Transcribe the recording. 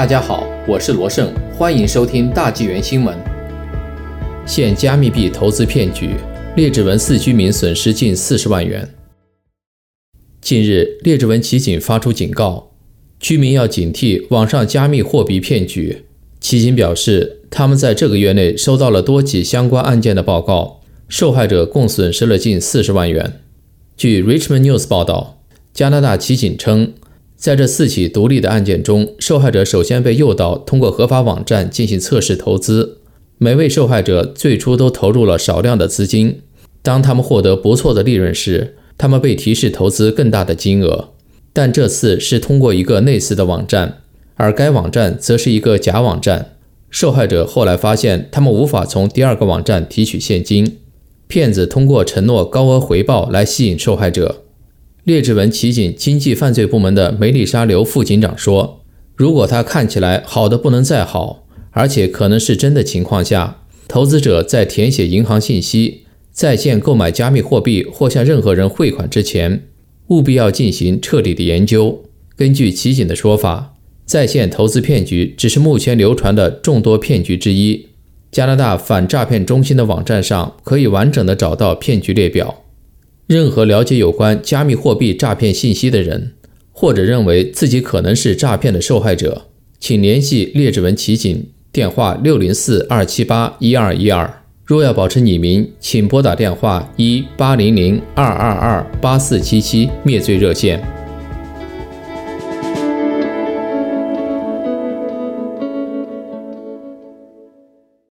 大家好，我是罗胜，欢迎收听大纪元新闻。现加密币投资骗局，列治文市居民损失近40万元。近日，列治文骑警发出警告，居民要警惕网上加密货币骗局。骑警表示，他们在这个月内收到了多起相关案件的报告，受害者共损失了近40万元。据 Richmond News 报道，加拿大骑警称，在这4起独立的案件中，受害者首先被诱导通过合法网站进行测试投资。每位受害者最初都投入了少量的资金，当他们获得不错的利润时，他们被提示投资更大的金额。但这次是通过一个类似的网站，而该网站则是一个假网站。受害者后来发现他们无法从第二个网站提取现金。骗子通过承诺高额回报来吸引受害者。列治文骑警经济犯罪部门的梅丽莎·刘副警长说，如果他看起来好的不能再好，而且可能是真的情况下，投资者在填写银行信息、在线购买加密货币或向任何人汇款之前，务必要进行彻底的研究。根据骑警的说法，在线投资骗局只是目前流传的众多骗局之一。加拿大反诈骗中心的网站上可以完整的找到骗局列表。任何了解有关加密货币诈骗信息的人，或者认为自己可能是诈骗的受害者，请联系列治文骑警，电话 604-278-1212。若要保持匿名，请拨打电话 1-800-222-8477 灭罪热线。